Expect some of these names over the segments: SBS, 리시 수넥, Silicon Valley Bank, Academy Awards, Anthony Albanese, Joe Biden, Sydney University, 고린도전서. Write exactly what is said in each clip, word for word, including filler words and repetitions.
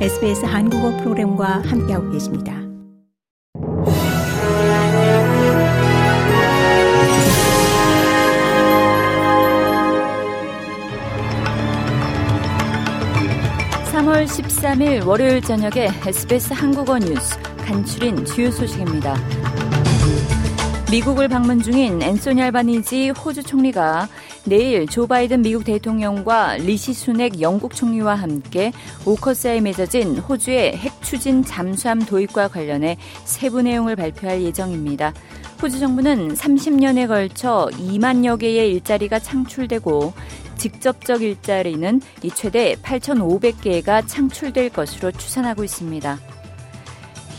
에스비에스 한국어 프로그램과 함께하고 계십니다. 삼월 십삼일 월요일 저녁에 에스비에스 한국어 뉴스 간추린 주요 소식입니다. 미국을 방문 중인 앤소니 알바니지 호주 총리가 내일 조 바이든 미국 대통령과 리시 수넥 영국 총리와 함께 오커스에 맺어진 호주의 핵 추진 잠수함 도입과 관련해 세부 내용을 발표할 예정입니다. 호주 정부는 삼십 년에 걸쳐 이만여 개의 일자리가 창출되고 직접적 일자리는 이 최대 팔천오백 개가 창출될 것으로 추산하고 있습니다.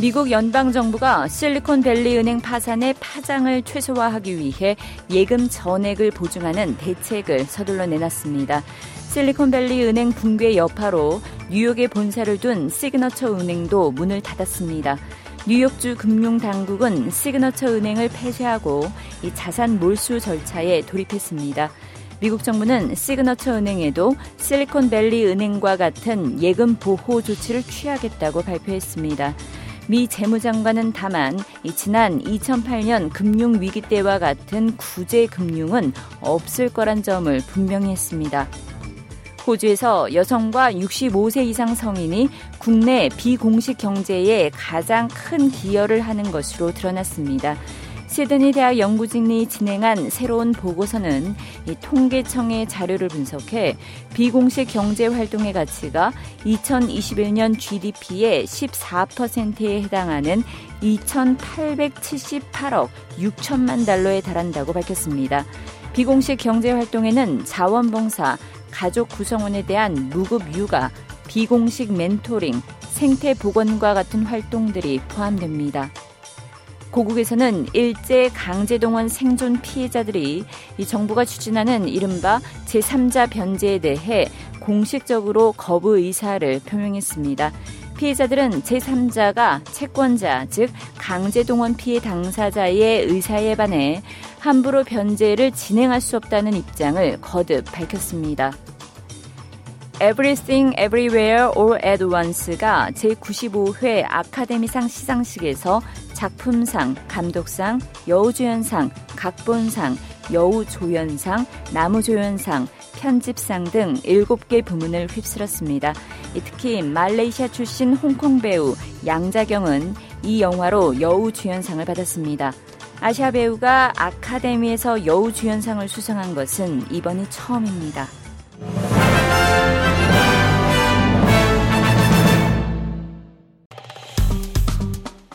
미국 연방정부가 실리콘밸리 은행 파산의 파장을 최소화하기 위해 예금 전액을 보증하는 대책을 서둘러 내놨습니다. 실리콘밸리 은행 붕괴 여파로 뉴욕에 본사를 둔 시그너처 은행도 문을 닫았습니다. 뉴욕주 금융당국은 시그너처 은행을 폐쇄하고 이 자산 몰수 절차에 돌입했습니다. 미국 정부는 시그너처 은행에도 실리콘밸리 은행과 같은 예금 보호 조치를 취하겠다고 발표했습니다. 미 재무장관은 다만 지난 이천팔 년 금융위기 때와 같은 구제 금융은 없을 거란 점을 분명히 했습니다. 호주에서 여성과 육십오 세 이상 성인이 국내 비공식 경제에 가장 큰 기여를 하는 것으로 드러났습니다. 시드니 대학 연구진이 진행한 새로운 보고서는 이 통계청의 자료를 분석해 비공식 경제활동의 가치가 이천이십일 년 지디피의 십사 퍼센트에 해당하는 이천팔백칠십팔억 육천만 달러에 달한다고 밝혔습니다. 비공식 경제활동에는 자원봉사, 가족 구성원에 대한 무급 육아, 비공식 멘토링, 생태복원과 같은 활동들이 포함됩니다. 고국에서는 일제 강제동원 생존 피해자들이 이 정부가 추진하는 이른바 제삼자 변제에 대해 공식적으로 거부 의사를 표명했습니다. 피해자들은 제삼자가 채권자, 즉 강제동원 피해 당사자의 의사에 반해 함부로 변제를 진행할 수 없다는 입장을 거듭 밝혔습니다. Everything Everywhere All at Once가 제구십오 회 아카데미상 시상식에서 작품상, 감독상, 여우주연상, 각본상, 여우조연상, 나무조연상, 편집상 등 일곱 개 부문을 휩쓸었습니다. 특히 말레이시아 출신 홍콩 배우 양자경은 이 영화로 여우주연상을 받았습니다. 아시아 배우가 아카데미에서 여우주연상을 수상한 것은 이번이 처음입니다.